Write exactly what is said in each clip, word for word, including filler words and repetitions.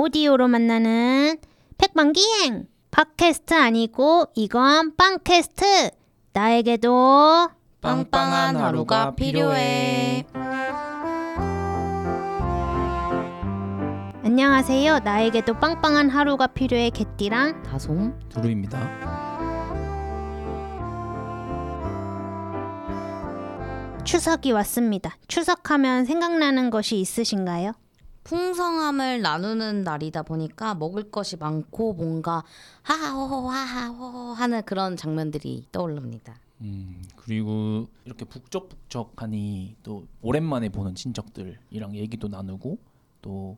오디오로 만나는 백방기행 팟캐스트 아니고 이건 빵캐스트. 나에게도 빵빵한 하루가 필요해. 안녕하세요. 나에게도 빵빵한 하루가 필요해. 개띠랑 다솜 두루입니다. 추석이 왔습니다. 추석하면 생각나는 것이 있으신가요? 풍성함을 나누는 날이다 보니까 먹을 것이 많고 뭔가 하하호호 하하호호 하는 그런 장면들이 떠오릅니다. 음, 그리고 이렇게 북적북적하니 또 오랜만에 보는 친척들이랑 얘기도 나누고 또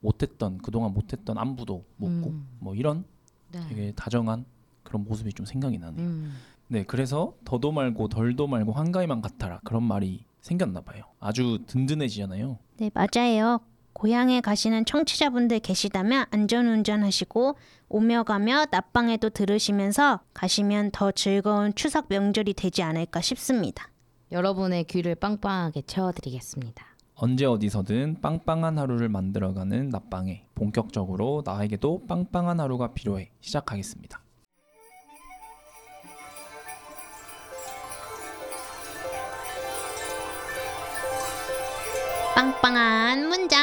못했던 그동안 못했던 안부도 묻고 음. 뭐 이런 네. 되게 다정한 그런 모습이 좀 생각이 나네요. 음. 네, 그래서 더도 말고 덜도 말고 한가위만 같아라 그런 말이 생겼나 봐요. 아주 든든해지잖아요. 네, 맞아요. 고향에 가시는 청취자분들 계시다면 안전운전하시고 오며 가며 낮방에도 들으시면서 가시면 더 즐거운 추석 명절이 되지 않을까 싶습니다. 여러분의 귀를 빵빵하게 채워드리겠습니다. 언제 어디서든 빵빵한 하루를 만들어가는 낮방에 본격적으로 나에게도 빵빵한 하루가 필요해 시작하겠습니다. 빵빵한 문장.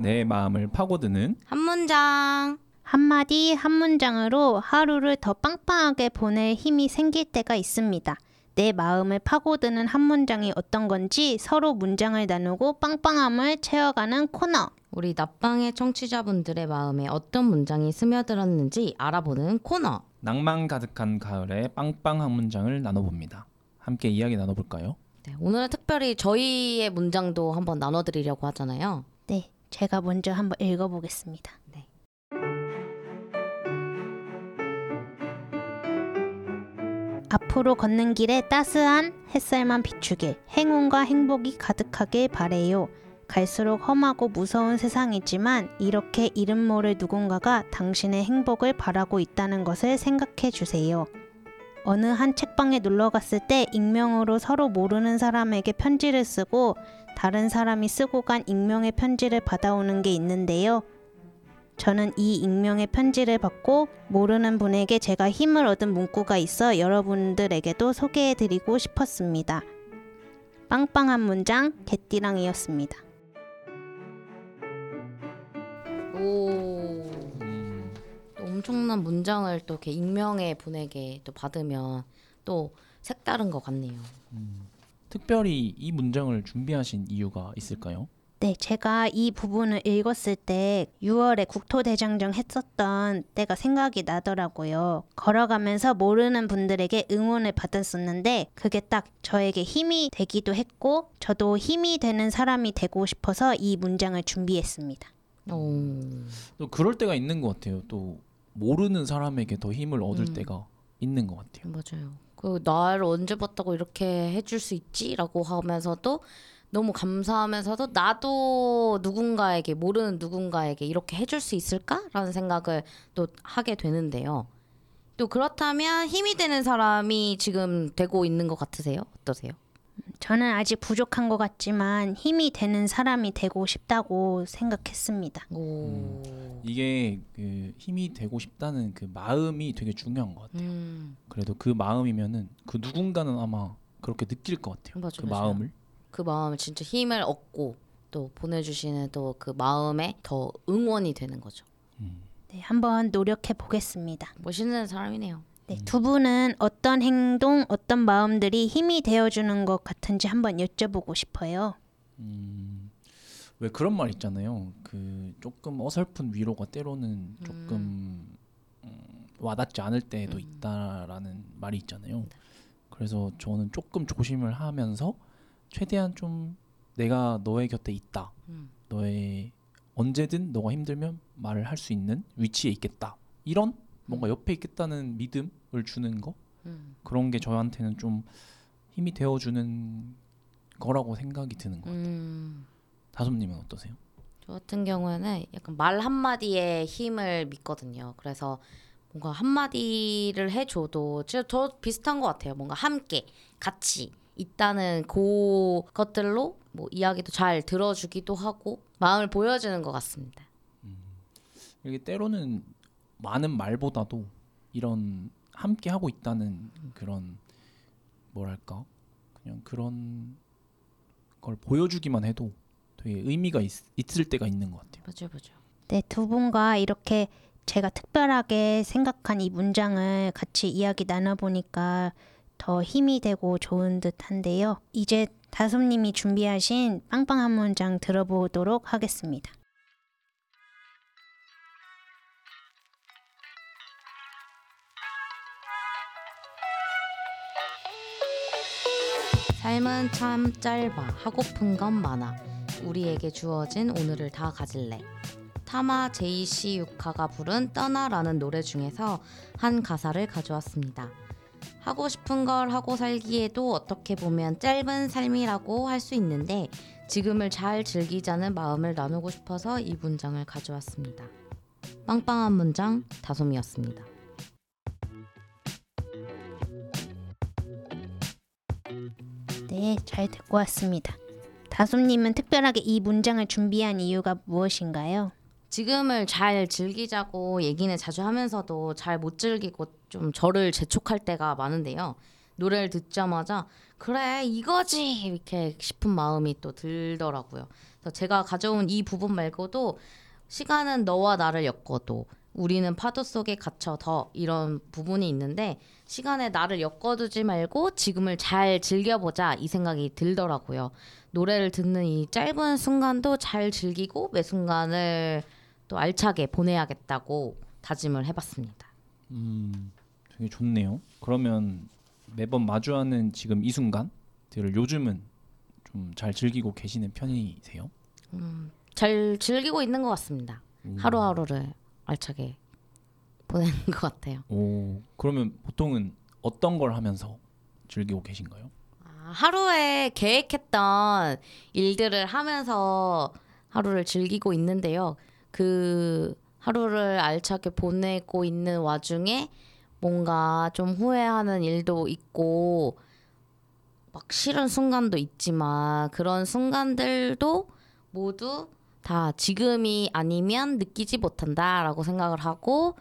내 마음을 파고드는 한 문장. 한마디 한 문장으로 하루를 더 빵빵하게 보낼 힘이 생길 때가 있습니다. 내 마음을 파고드는 한 문장이 어떤 건지 서로 문장을 나누고 빵빵함을 채워가는 코너. 우리 낮방의 청취자분들의 마음에 어떤 문장이 스며들었는지 알아보는 코너. 낭만 가득한 가을에 빵빵한 문장을 나눠봅니다. 함께 이야기 나눠볼까요? 네, 오늘은 특별히 저희의 문장도 한번 나눠드리려고 하잖아요. 네, 제가 먼저 한번 읽어보겠습니다. 네. 앞으로 걷는 길에 따스한 햇살만 비추길, 행운과 행복이 가득하길 바래요. 갈수록 험하고 무서운 세상이지만 이렇게 이름 모를 누군가가 당신의 행복을 바라고 있다는 것을 생각해 주세요. 어느 한 책방에 놀러갔을 때 익명으로 서로 모르는 사람에게 편지를 쓰고 다른 사람이 쓰고 간 익명의 편지를 받아오는 게 있는데요. 저는 이 익명의 편지를 받고 모르는 분에게 제가 힘을 얻은 문구가 있어 여러분들에게도 소개해드리고 싶었습니다. 빵빵한 문장 개띠랑이었습니다. 오... 엄청난 문장을 또 이렇게 익명의 분에게 또 받으면 또 색다른 것 같네요. 음, 특별히 이 문장을 준비하신 이유가 있을까요? 네, 제가 이 부분을 읽었을 때 유월에 국토대장정 했었던 때가 생각이 나더라고요. 걸어가면서 모르는 분들에게 응원을 받았었는데 그게 딱 저에게 힘이 되기도 했고 저도 힘이 되는 사람이 되고 싶어서 이 문장을 준비했습니다. 오. 또 그럴 때가 있는 것 같아요. 또 모르는 사람에게 더 힘을 얻을 음. 때가 있는 것 같아요. 맞아요. 그 날 언제 봤다고 이렇게 해줄 수 있지라고 하면서도 너무 감사하면서도 나도 누군가에게 모르는 누군가에게 이렇게 해줄 수 있을까라는 생각을 또 하게 되는데요. 또 그렇다면 힘이 되는 사람이 지금 되고 있는 것 같으세요? 어떠세요? 저는 아직 부족한 것 같지만 힘이 되는 사람이 되고 싶다고 생각했습니다. 오. 이게 그 힘이 되고 싶다는 그 마음이 되게 중요한 것 같아요. 음. 그래도 그 마음이면은 그 누군가는 아마 그렇게 느낄 것 같아요. 맞아, 그 맞아. 마음을 그 마음을 진짜 힘을 얻고 또 보내주시는 또 그 마음에 더 응원이 되는 거죠. 음. 네, 한번 노력해 보겠습니다. 멋있는 사람이네요. 네, 두 분은 어떤 행동, 어떤 마음들이 힘이 되어주는 것 같은지 한번 여쭤보고 싶어요. 음, 왜 그런 말 있잖아요. 그 조금 어설픈 위로가 때로는 조금 음. 음, 와닿지 않을 때도 음. 있다라는 말이 있잖아요. 그래서 저는 조금 조심을 하면서 최대한 좀 내가 너의 곁에 있다. 음. 너의 언제든 너가 힘들면 말을 할 수 있는 위치에 있겠다. 이런 뭔가 옆에 있겠다는 믿음을 주는 거 음. 그런 게 저한테는 좀 힘이 되어주는 거라고 생각이 드는 것 같아요. 음. 다솜님은 어떠세요? 저 같은 경우에는 약간 말 한마디에 힘을 믿거든요. 그래서 뭔가 한마디를 해줘도 진짜 저 비슷한 것 같아요. 뭔가 함께 같이 있다는 그 것들로 뭐 이야기도 잘 들어주기도 하고 마음을 보여주는 것 같습니다. 음. 이게 때로는 많은 말보다도 이런 함께 하고 있다는 그런 뭐랄까 그냥 그런 걸 보여주기만 해도 되게 의미가 있, 있을 때가 있는 것 같아요. 맞아요, 맞아요. 네, 두 분과 이렇게 제가 특별하게 생각한 이 문장을 같이 이야기 나눠보니까 더 힘이 되고 좋은 듯한데요. 이제 다솜님이 준비하신 빵빵한 문장 들어보도록 하겠습니다. 삶은 참 짧아 하고픈 건 많아 우리에게 주어진 오늘을 다 가질래. 타마 제이씨 유카가 부른 떠나라는 노래 중에서 한 가사를 가져왔습니다. 하고 싶은 걸 하고 살기에도 어떻게 보면 짧은 삶이라고 할 수 있는데 지금을 잘 즐기자는 마음을 나누고 싶어서 이 문장을 가져왔습니다. 빵빵한 문장 다솜이었습니다. 네, 잘 듣고 왔습니다. 다솜님은 특별하게 이 문장을 준비한 이유가 무엇인가요? 지금을 잘 즐기자고 얘기는 자주 하면서도 잘 못 즐기고 좀 저를 재촉할 때가 많은데요. 노래를 듣자마자 그래 이거지 이렇게 싶은 마음이 또 들더라고요. 그래서 제가 가져온 이 부분 말고도 시간은 너와 나를 엮어도 우리는 파도 속에 갇혀 더 이런 부분이 있는데 시간에 나를 엮어두지 말고 지금을 잘 즐겨보자 이 생각이 들더라고요. 노래를 듣는 이 짧은 순간도 잘 즐기고 매 순간을 또 알차게 보내야겠다고 다짐을 해봤습니다. 음, 되게 좋네요. 그러면 매번 마주하는 지금 이 순간들을 요즘은 좀 잘 즐기고 계시는 편이세요? 음, 잘 즐기고 있는 것 같습니다. 음. 하루하루를 알차게 보내는 것 같아요. 오, 그러면 보통은 어떤 걸 하면서 즐기고 계신가요? 아, 하루에 계획했던 일들을 하면서 하루를 즐기고 있는데요. 그 하루를 알차게 보내고 있는 와중에 뭔가 좀 후회하는 일도 있고 막 싫은 순간도 있지만 그런 순간들도 모두 다 지금이 아니면 느끼지 못한다라고 생각을 하고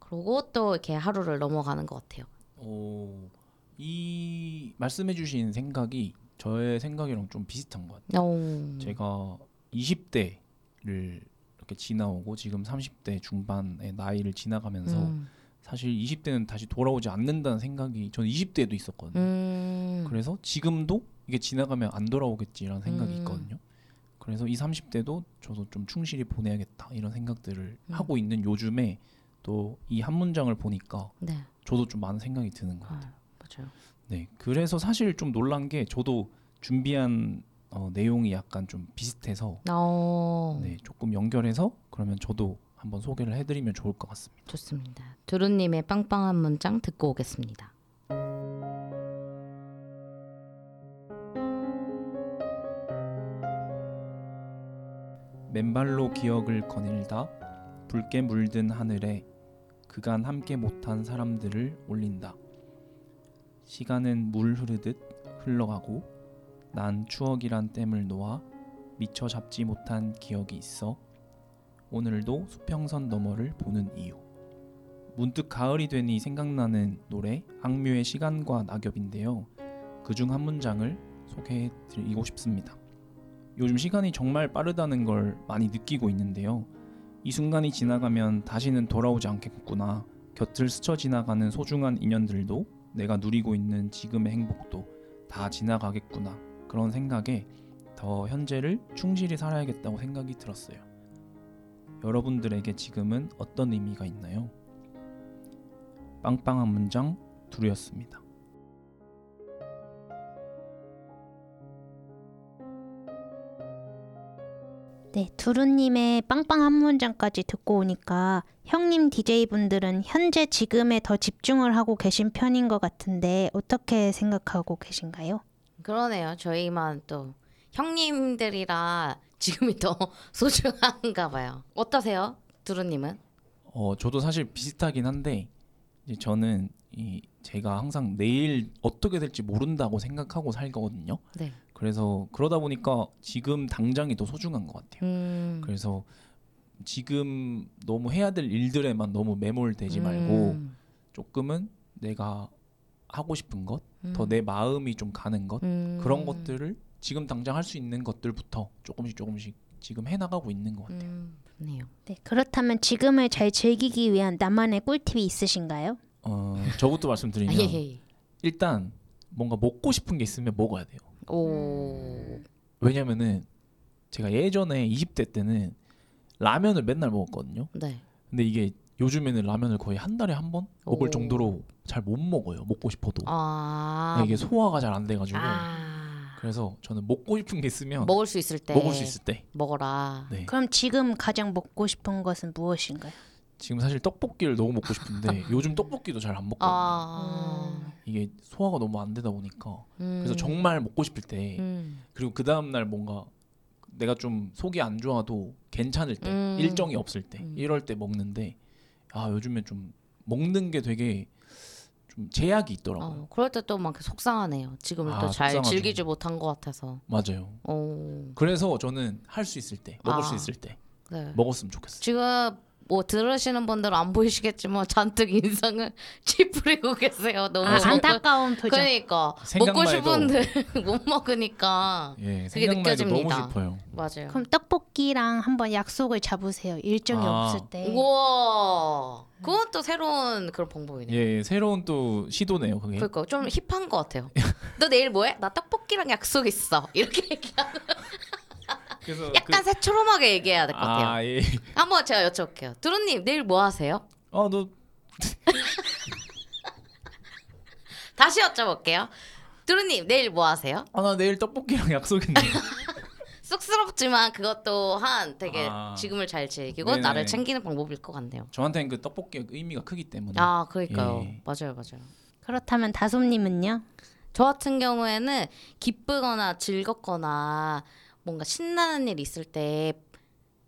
그러고 또 이렇게 하루를 넘어가는 것 같아요. 오, 이 말씀해주신 생각이 저의 생각이랑 좀 비슷한 것 같아요. 오. 제가 이십 대를 이렇게 지나오고 지금 삼십 대 중반의 나이를 지나가면서 음. 사실 이십 대는 다시 돌아오지 않는다는 생각이 저는 이십 대에도 있었거든요. 음. 그래서 지금도 이게 지나가면 안 돌아오겠지라는 생각이 음. 있거든요. 그래서 이 삼십 대도 저도 좀 충실히 보내야겠다 이런 생각들을 음. 하고 있는 요즘에 또 이 한 문장을 보니까 네. 저도 좀 많은 생각이 드는 것 같아요. 아, 맞아요. 네, 그래서 사실 좀 놀란 게 저도 준비한 어, 내용이 약간 좀 비슷해서 네, 조금 연결해서 그러면 저도 한번 소개를 해드리면 좋을 것 같습니다. 좋습니다. 두루님의 빵빵한 문장 듣고 오겠습니다. 맨발로 기억을 거닐다 붉게 물든 하늘에 그간 함께 못한 사람들을 올린다. 시간은 물 흐르듯 흘러가고 난 추억이란 댐을 놓아 미처 잡지 못한 기억이 있어. 오늘도 수평선 너머를 보는 이유. 문득 가을이 되니 생각나는 노래 악뮤의 시간과 낙엽인데요. 그중 한 문장을 소개해드리고 싶습니다. 요즘 시간이 정말 빠르다는 걸 많이 느끼고 있는데요. 이 순간이 지나가면 다시는 돌아오지 않겠구나. 곁을 스쳐 지나가는 소중한 인연들도 내가 누리고 있는 지금의 행복도 다 지나가겠구나. 그런 생각에 더 현재를 충실히 살아야겠다고 생각이 들었어요. 여러분들에게 지금은 어떤 의미가 있나요? 빵빵한 문장 두루였습니다. 네, 두루님의 빵빵 한 문장까지 듣고 오니까 형님 디제이분들은 현재 지금에 더 집중을 하고 계신 편인 것 같은데 어떻게 생각하고 계신가요? 그러네요. 저희만 또 형님들이라 지금이 더 소중한가 봐요. 어떠세요? 두루님은? 어, 저도 사실 비슷하긴 한데 이제 저는 이 제가 항상 내일 어떻게 될지 모른다고 생각하고 살거든요. 네. 그래서 그러다 보니까 지금 당장이 더 소중한 것 같아요. 음. 그래서 지금 너무 해야 될 일들에만 너무 매몰되지 말고 음. 조금은 내가 하고 싶은 것, 음. 더 내 마음이 좀 가는 것 음. 그런 것들을 지금 당장 할 수 있는 것들부터 조금씩 조금씩 지금 해나가고 있는 것 같아요. 음. 네요. 네, 그렇다면 지금을 잘 즐기기 위한 나만의 꿀팁이 있으신가요? 어, 저부터 말씀드리면 아, 예, 예. 일단 뭔가 먹고 싶은 게 있으면 먹어야 돼요. 오. 왜냐면은 제가 예전에 이십 대 때는 라면을 맨날 먹었거든요. 네. 근데 이게 요즘에는 라면을 거의 한 달에 한 번 먹을 오. 정도로 잘 못 먹어요. 먹고 싶어도. 아. 이게 소화가 잘 안 돼가지고. 아. 그래서 저는 먹고 싶은 게 있으면 먹을 수 있을 때 먹을 수 있을 때 먹어라. 네. 그럼 지금 가장 먹고 싶은 것은 무엇인가요? 지금 사실 떡볶이를 너무 먹고 싶은데 요즘 떡볶이도 잘 안 먹거든요. 아~ 음. 이게 소화가 너무 안 되다 보니까 음. 그래서 정말 먹고 싶을 때 음. 그리고 그 다음날 뭔가 내가 좀 속이 안 좋아도 괜찮을 때 음. 일정이 없을 때 음. 이럴 때 먹는데 아 요즘에 좀 먹는 게 되게 좀 제약이 있더라고요. 어, 그럴 때 또 막 속상하네요. 지금은 아, 또 잘 즐기지 못한 것 같아서. 맞아요. 오. 그래서 저는 할 수 있을 때 먹을 아. 수 있을 때 네. 먹었으면 좋겠어요. 지금 뭐 들으시는 분들은 안 보이시겠지만 잔뜩 인상을 찌푸리고 계세요. 너무 아, 안타까운 표정. 그러니까 먹고 싶은데 못 먹으니까 예, 그게 느껴집니다. 너무 싶어요. 맞아요. 그럼 떡볶이랑 한번 약속을 잡으세요. 일정이 아. 없을 때. 우와. 그건 또 새로운 그런 방법이네요. 예, 예, 새로운 또 시도네요. 그게. 그러니까 좀 힙한 것 같아요. 너 내일 뭐해? 나 떡볶이랑 약속 있어. 이렇게 얘기하는. 약간 그... 새초롬하게 얘기해야 될 것 같아요. 아, 예. 한번 제가 여쭤볼게요. 두루님 내일 뭐 하세요? 아, 너 다시 여쭤볼게요. 두루님 내일 뭐 하세요? 아, 나 내일 떡볶이랑 약속인데. 쑥스럽지만 그것도 한 되게 아... 지금을 잘 즐기고 네네. 나를 챙기는 방법일 것 같네요. 저한테는 그 떡볶이의 의미가 크기 때문에. 아, 그러니까요. 예. 맞아요, 맞아요. 그렇다면 다솜님은요? 저 같은 경우에는 기쁘거나 즐겁거나 뭔가 신나는 일 있을 때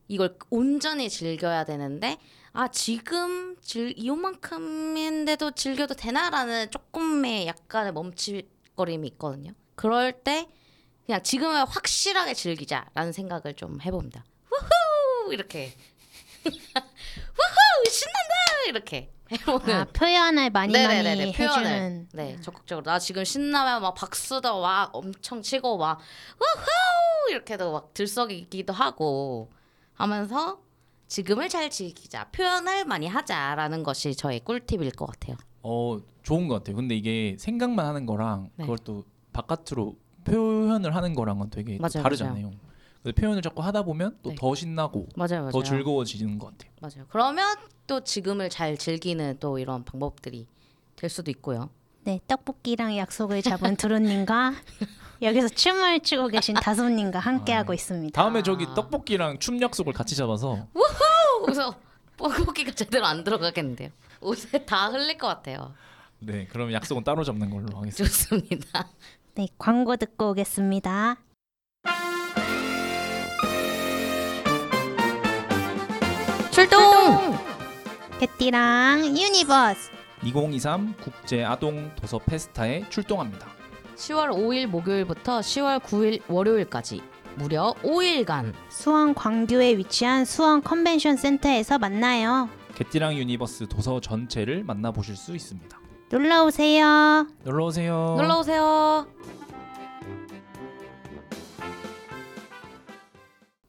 이걸 온전히 즐겨야 되는데 아 지금 즐, 이만큼인데도 즐겨도 되나라는 조금의 약간의 멈칫거림이 있거든요. 그럴 때 그냥 지금을 확실하게 즐기자라는 생각을 좀 해봅니다. 우후 이렇게 우후 신난다 이렇게 해보는 아, 표현을 많이 네네네네, 많이 해주는 표현을, 네 적극적으로 나 지금 신나면 막 박수도 막 엄청 치고 막 우후 이렇게도 막 들썩이기도 하고 하면서 지금을 잘 즐기자 표현을 많이 하자라는 것이 저의 꿀팁일 것 같아요. 어 좋은 것 같아요. 근데 이게 생각만 하는 거랑 네. 그걸 또 바깥으로 표현을 하는 거랑은 되게 맞아요, 다르잖아요. 맞아요. 그래서 표현을 자꾸 하다 보면 또 더 네. 신나고 맞아요, 맞아요. 더 즐거워지는 것 같아요. 맞아요. 그러면 또 지금을 잘 즐기는 또 이런 방법들이 될 수도 있고요. 네, 떡볶이랑 약속을 잡은 두루님과 여기서 춤을 추고 계신 다솜님과 함께하고 아, 있습니다. 다음에 저기 떡볶이랑 춤 약속을 같이 잡아서 우후! 그래서 뻐꾸기가 제대로 안 들어가겠는데요. 옷에 다 흘릴 것 같아요. 네, 그럼 약속은 따로 잡는 걸로 하겠습니다. 좋습니다. 네, 광고 듣고 오겠습니다. 출동! 출동! 개띠랑 유니버스! 이공이삼 국제아동도서 페스타에 출동합니다. 시월 오일 목요일부터 시월 구일 월요일까지 무려 오일간 수원 광교에 위치한 수원 컨벤션 센터에서 만나요. 개띠랑 유니버스 도서 전체를 만나보실 수 있습니다. 놀러오세요. 놀러오세요. 놀러오세요.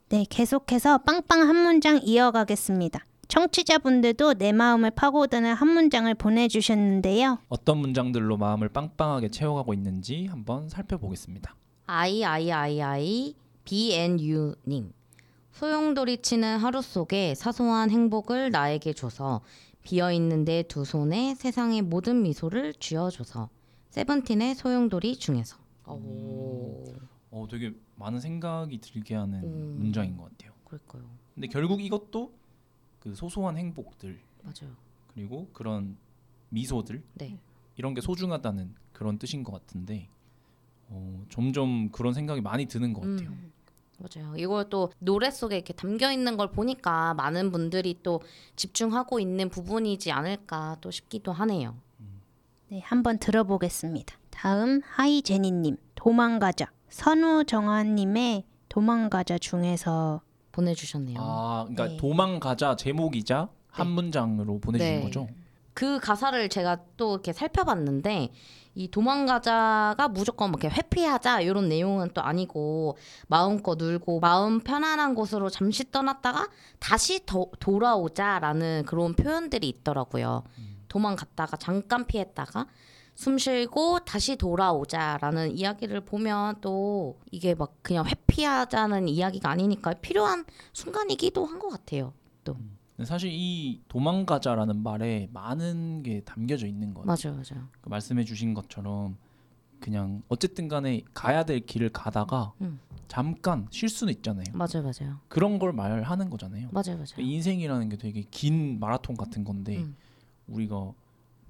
네, 계속해서 빵빵 한 문장 이어가겠습니다. 청취자분들도 내 마음을 파고드는 한 문장을 보내주셨는데요. 어떤 문장들로 마음을 빵빵하게 채워가고 있는지 한번 살펴보겠습니다. 아이아이아이아이비엔유님 소용돌이치는 하루 속에 사소한 행복을 나에게 줘서 비어있는 내 두 손에 세상의 모든 미소를 쥐어줘서 세븐틴의 소용돌이 중에서 오. 어, 되게 많은 생각이 들게 하는 음. 문장인 것 같아요. 그럴까요? 근데 결국 이것도 그 소소한 행복들 맞아요. 그리고 그런 미소들 네. 이런 게 소중하다는 그런 뜻인 것 같은데 어, 점점 그런 생각이 많이 드는 것 같아요. 음, 맞아요. 이걸 또 노래 속에 이렇게 담겨있는 걸 보니까 많은 분들이 또 집중하고 있는 부분이지 않을까 또 싶기도 하네요. 음. 네, 한번 들어보겠습니다. 다음 하이제니님 도망가자 선우 정화님의 도망가자 중에서 보내주셨네요. 아, 그러니까 네. 도망가자 제목이자 한 네. 문장으로 보내주신 네. 거죠? 그 가사를 제가 또 이렇게 살펴봤는데 이 도망가자가 무조건 막 이렇게 회피하자 이런 내용은 또 아니고 마음껏 놀고 마음 편안한 곳으로 잠시 떠났다가 다시 도, 돌아오자라는 그런 표현들이 있더라고요. 음. 도망갔다가 잠깐 피했다가 숨 쉬고 다시 돌아오자라는 이야기를 보면 또 이게 막 그냥 회피하자는 이야기가 아니니까 필요한 순간이기도 한 것 같아요. 또. 음. 사실 이 도망가자라는 말에 많은 게 담겨져 있는 거예요. 맞아요, 맞아요. 그 말씀해 주신 것처럼 그냥 어쨌든 간에 가야 될 길을 가다가 음. 잠깐 쉴 수는 있잖아요. 맞아요, 맞아요. 그런 걸 말하는 거잖아요. 맞아요, 맞아요. 인생이라는 게 되게 긴 마라톤 같은 건데 음. 우리가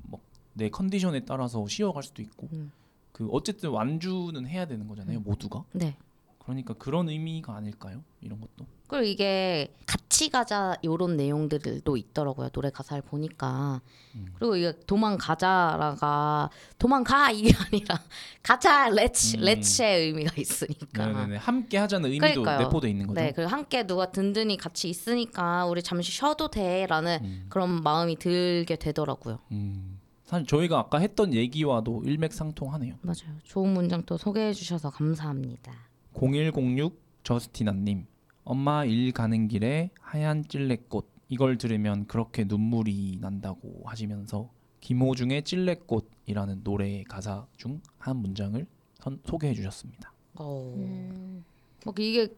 막 내 컨디션에 따라서 쉬어갈 수도 있고 음. 그 어쨌든 완주는 해야 되는 거잖아요, 모두가. 네. 그러니까 그런 의미가 아닐까요? 이런 것도. 그리고 이게 같이 가자 이런 내용들도 있더라고요. 노래 가사를 보니까. 음. 그리고 이게 도망가자라가 도망가 이게 아니라 가자 렛츠 음. 렛츠의 의미가 있으니까. 네네네. 함께 하자는 의미도 내포되어 있는 거죠. 네, 그리고 함께 누가 든든히 같이 있으니까 우리 잠시 쉬어도 돼라는 음. 그런 마음이 들게 되더라고요. 음. 사실 저희가 아까 했던 얘기와도 일맥상통하네요. 맞아요. 좋은 문장 또 소개해 주셔서 감사합니다. 공일공육 저스티나님, 엄마 일 가는 길에 하얀 찔레꽃 이걸 들으면 그렇게 눈물이 난다고 하시면서 김호중의 찔레꽃이라는 노래의 가사 중 한 문장을 선, 소개해 주셨습니다. 어, 음. 막 이게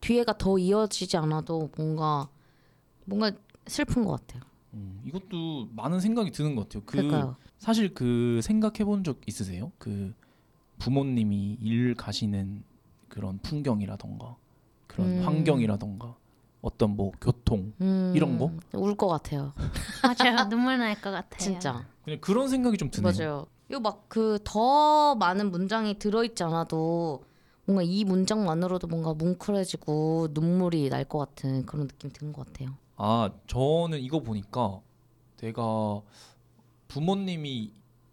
뒤에가 더 이어지지 않아도 뭔가 뭔가 슬픈 것 같아요. 음, 이것도 많은 생각이 드는 것 같아요. 그 그러니까요. 사실 그 생각해 본 적 있으세요? 그 부모님이 일 가시는 그런 풍경이라던가 그런 음. 환경이라던가 어떤 뭐 교통 음. 이런 거? 울 것 같아요. 맞아요. 눈물 날 것 같아요. 진짜. 그냥 그런 생각이 좀 드네요. 맞아요. 이거 막 그 더 많은 문장이 들어있지 않아도 뭔가 이 문장만으로도 뭔가 뭉클해지고 눈물이 날 것 같은 그런 느낌이 드는 것 같아요. 아, 저는 이거 보니까 내가 부모님이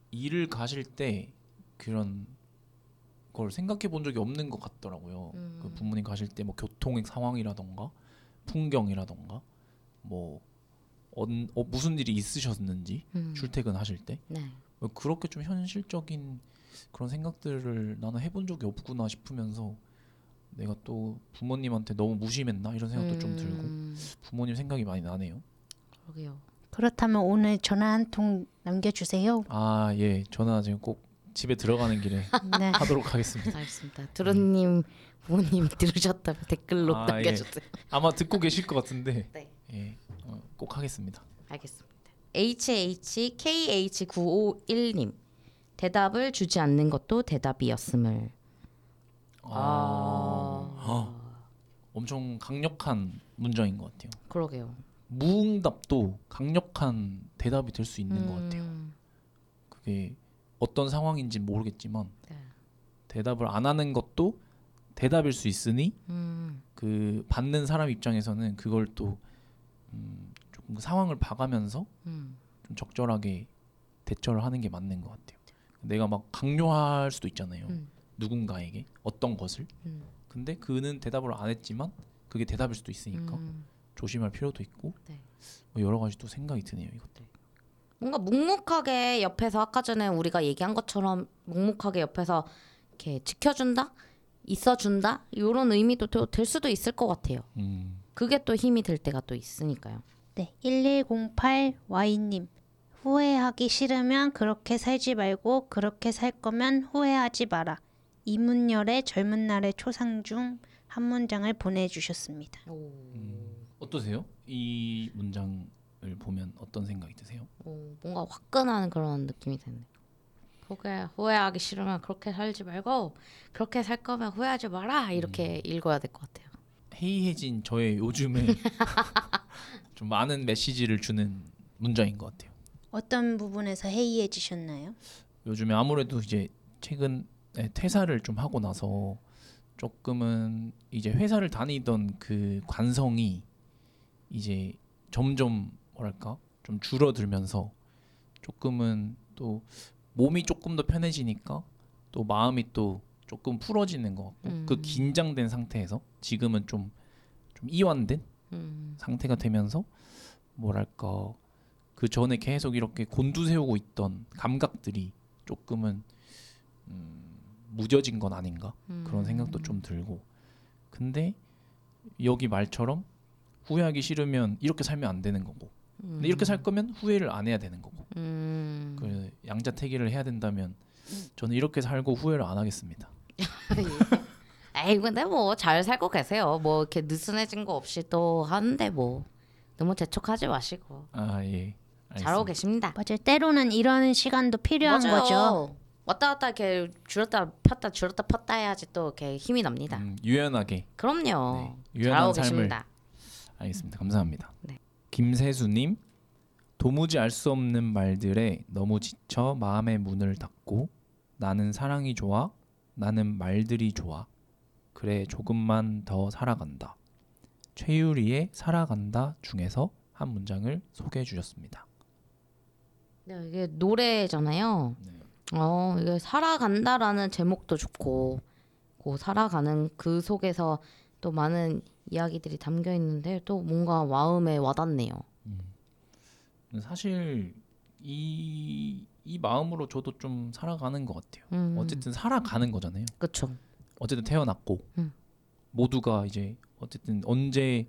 일을 가실 때 그런 그걸 생각해 본 적이 없는 것 같더라고요. 음. 그 부모님 가실 때 뭐 교통의 상황이라던가 풍경이라던가 뭐 어, 어, 무슨 일이 있으셨는지 음. 출퇴근하실 때 네. 그렇게 좀 현실적인 그런 생각들을 나는 해본 적이 없구나 싶으면서 내가 또 부모님한테 너무 무심했나 이런 생각도 음. 좀 들고 부모님 생각이 많이 나네요. 그러게요. 그렇다면 오늘 전화 한 통 남겨주세요. 아, 예. 전화 지금 꼭 집에 들어가는 길에 네. 하도록 하겠습니다. 알겠습니다. 두루님 음. 부모님 들으셨다면 댓글로 아, 남겨주세요. 예. 아마 듣고 계실 것 같은데 네. 예, 어, 꼭 하겠습니다. 알겠습니다. 에이치 에이치 케이 에이치 구오일님 대답을 주지 않는 것도 대답이었음을. 아, 아. 아. 엄청 강력한 문장인 것 같아요. 그러게요. 무응답도 강력한 대답이 될 수 있는 음. 것 같아요. 그게 어떤 상황인지는 모르겠지만 네. 대답을 안 하는 것도 대답일 수 있으니 음. 그 받는 사람 입장에서는 그걸 또 음 조금 그 상황을 봐가면서 음. 좀 적절하게 대처를 하는 게 맞는 것 같아요. 내가 막 강요할 수도 있잖아요. 음. 누군가에게 어떤 것을. 음. 근데 그는 대답을 안 했지만 그게 대답일 수도 있으니까 음. 조심할 필요도 있고 네. 뭐 여러 가지 또 생각이 드네요. 이것들. 뭔가 묵묵하게 옆에서 아까 전에 우리가 얘기한 것처럼 묵묵하게 옆에서 이렇게 지켜준다? 있어준다? 이런 의미도 될 수도 있을 것 같아요. 음. 그게 또 힘이 될 때가 또 있으니까요. 네, 일일공팔 와이님 후회하기 싫으면 그렇게 살지 말고 그렇게 살 거면 후회하지 마라. 이문열의 젊은 날의 초상 중 한 문장을 보내주셨습니다. 음. 어떠세요? 이 문장 보면 어떤 생각이 드세요? 오, 뭔가 화끈한 그런 느낌이 드네요. 그게 후회하기 싫으면 그렇게 살지 말고 그렇게 살 거면 후회하지 마라 이렇게 음. 읽어야 될 것 같아요. 해이해진 저의 요즘에 좀 많은 메시지를 주는 문장인 것 같아요. 어떤 부분에서 해이해지셨나요? 요즘에 아무래도 이제 최근에 퇴사를 좀 하고 나서 조금은 이제 회사를 다니던 그 관성이 이제 점점 뭐랄까 좀 줄어들면서 조금은 또 몸이 조금 더 편해지니까 또 마음이 또 조금 풀어지는 것 같고 음. 그 긴장된 상태에서 지금은 좀, 좀 좀 이완된 음. 상태가 되면서 뭐랄까 그 전에 계속 이렇게 곤두세우고 있던 감각들이 조금은 음, 무뎌진 건 아닌가 음. 그런 생각도 좀 들고, 근데 여기 말처럼 후회하기 싫으면 이렇게 살면 안 되는 거고 음. 근데 이렇게 살 거면 후회를 안 해야 되는 거고 음. 그 양자택일을 해야 된다면 저는 이렇게 살고 후회를 안 하겠습니다. 에이 근데 뭐 잘 살고 계세요. 뭐 이렇게 느슨해진 거 없이 또 하는데 뭐 너무 재촉하지 마시고. 아 예. 잘하고 계십니다. 맞아요. 때로는 이런 시간도 필요한 맞아요. 거죠. 왔다 갔다 이렇게 줄었다 폈다 줄었다 폈다 해야지 또 이렇게 힘이 납니다. 음, 유연하게. 그럼요. 네, 잘하고 삶을. 계십니다. 알겠습니다. 감사합니다. 네. 김세수님, 도무지 알 수 없는 말들에 너무 지쳐 마음의 문을 닫고 나는 사랑이 좋아, 나는 말들이 좋아. 그래 조금만 더 살아간다. 최유리의 살아간다 중에서 한 문장을 소개해 주셨습니다. 네, 이게 노래잖아요. 네. 어, 이게 살아간다라는 제목도 좋고, 그 살아가는 그 속에서 또 많은 이야기들이 담겨 있는데 또 뭔가 마음에 와닿네요. 음. 사실 이, 이 마음으로 저도 좀 살아가는 것 같아요. 음. 어쨌든 살아가는 거잖아요. 그렇죠. 어쨌든 태어났고 음. 모두가 이제 어쨌든 언제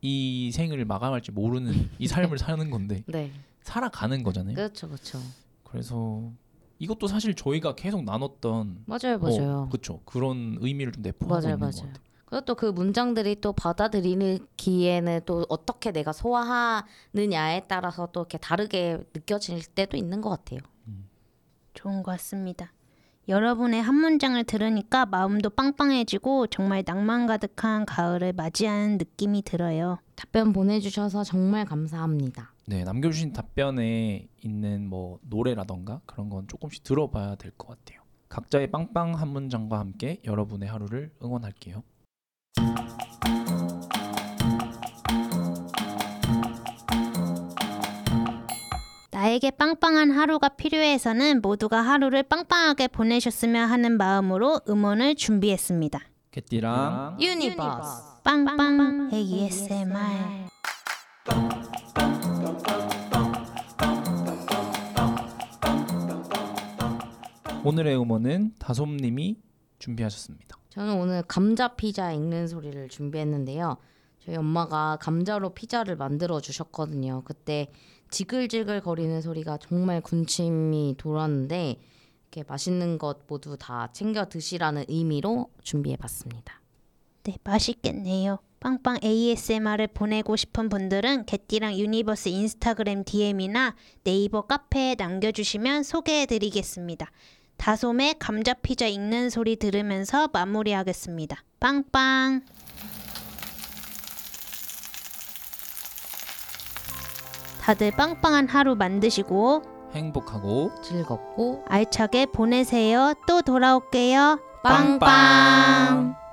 이 생을 마감할지 모르는 이 삶을 사는 건데 네. 살아가는 거잖아요. 그렇죠, 그렇죠. 그래서 이것도 사실 저희가 계속 나눴던 맞아요, 맞아요. 어, 그렇죠. 그런 의미를 좀 내포하고 맞아요, 있는 맞아요. 것 같아요. 그리고 또 그 문장들이 또 받아들이기에는 또 어떻게 내가 소화하느냐에 따라서 또 이렇게 다르게 느껴질 때도 있는 것 같아요. 음. 좋은 것 같습니다. 여러분의 한 문장을 들으니까 마음도 빵빵해지고 정말 낭만 가득한 가을을 맞이하는 느낌이 들어요. 답변 보내주셔서 정말 감사합니다. 네, 남겨주신 답변에 있는 뭐 노래라던가 그런 건 조금씩 들어봐야 될 것 같아요. 각자의 빵빵 한 문장과 함께 여러분의 하루를 응원할게요. 나에게 빵빵한 하루가 필요해서는 모두가 하루를 빵빵하게 보내셨으면 하는 마음으로 음원을 준비했습니다. 개띠랑 유니버스 빵빵 에이에스엠알 오늘의 음원은 다솜님이 준비하셨습니다. 저는 오늘 감자 피자 읽는 소리를 준비했는데요. 저희 엄마가 감자로 피자를 만들어 주셨거든요. 그때 지글지글 거리는 소리가 정말 군침이 돌았는데 이렇게 맛있는 것 모두 다 챙겨 드시라는 의미로 준비해봤습니다. 네, 맛있겠네요. 빵빵 에이에스엠알을 보내고 싶은 분들은 개띠랑 유니버스 인스타그램 디엠이나 네이버 카페에 남겨주시면 소개해드리겠습니다. 다솜의 감자 피자 익는 소리 들으면서 마무리하겠습니다. 빵빵! 다들 빵빵한 하루 만드시고 행복하고 즐겁고 알차게 보내세요. 또 돌아올게요. 빵빵! 빵빵.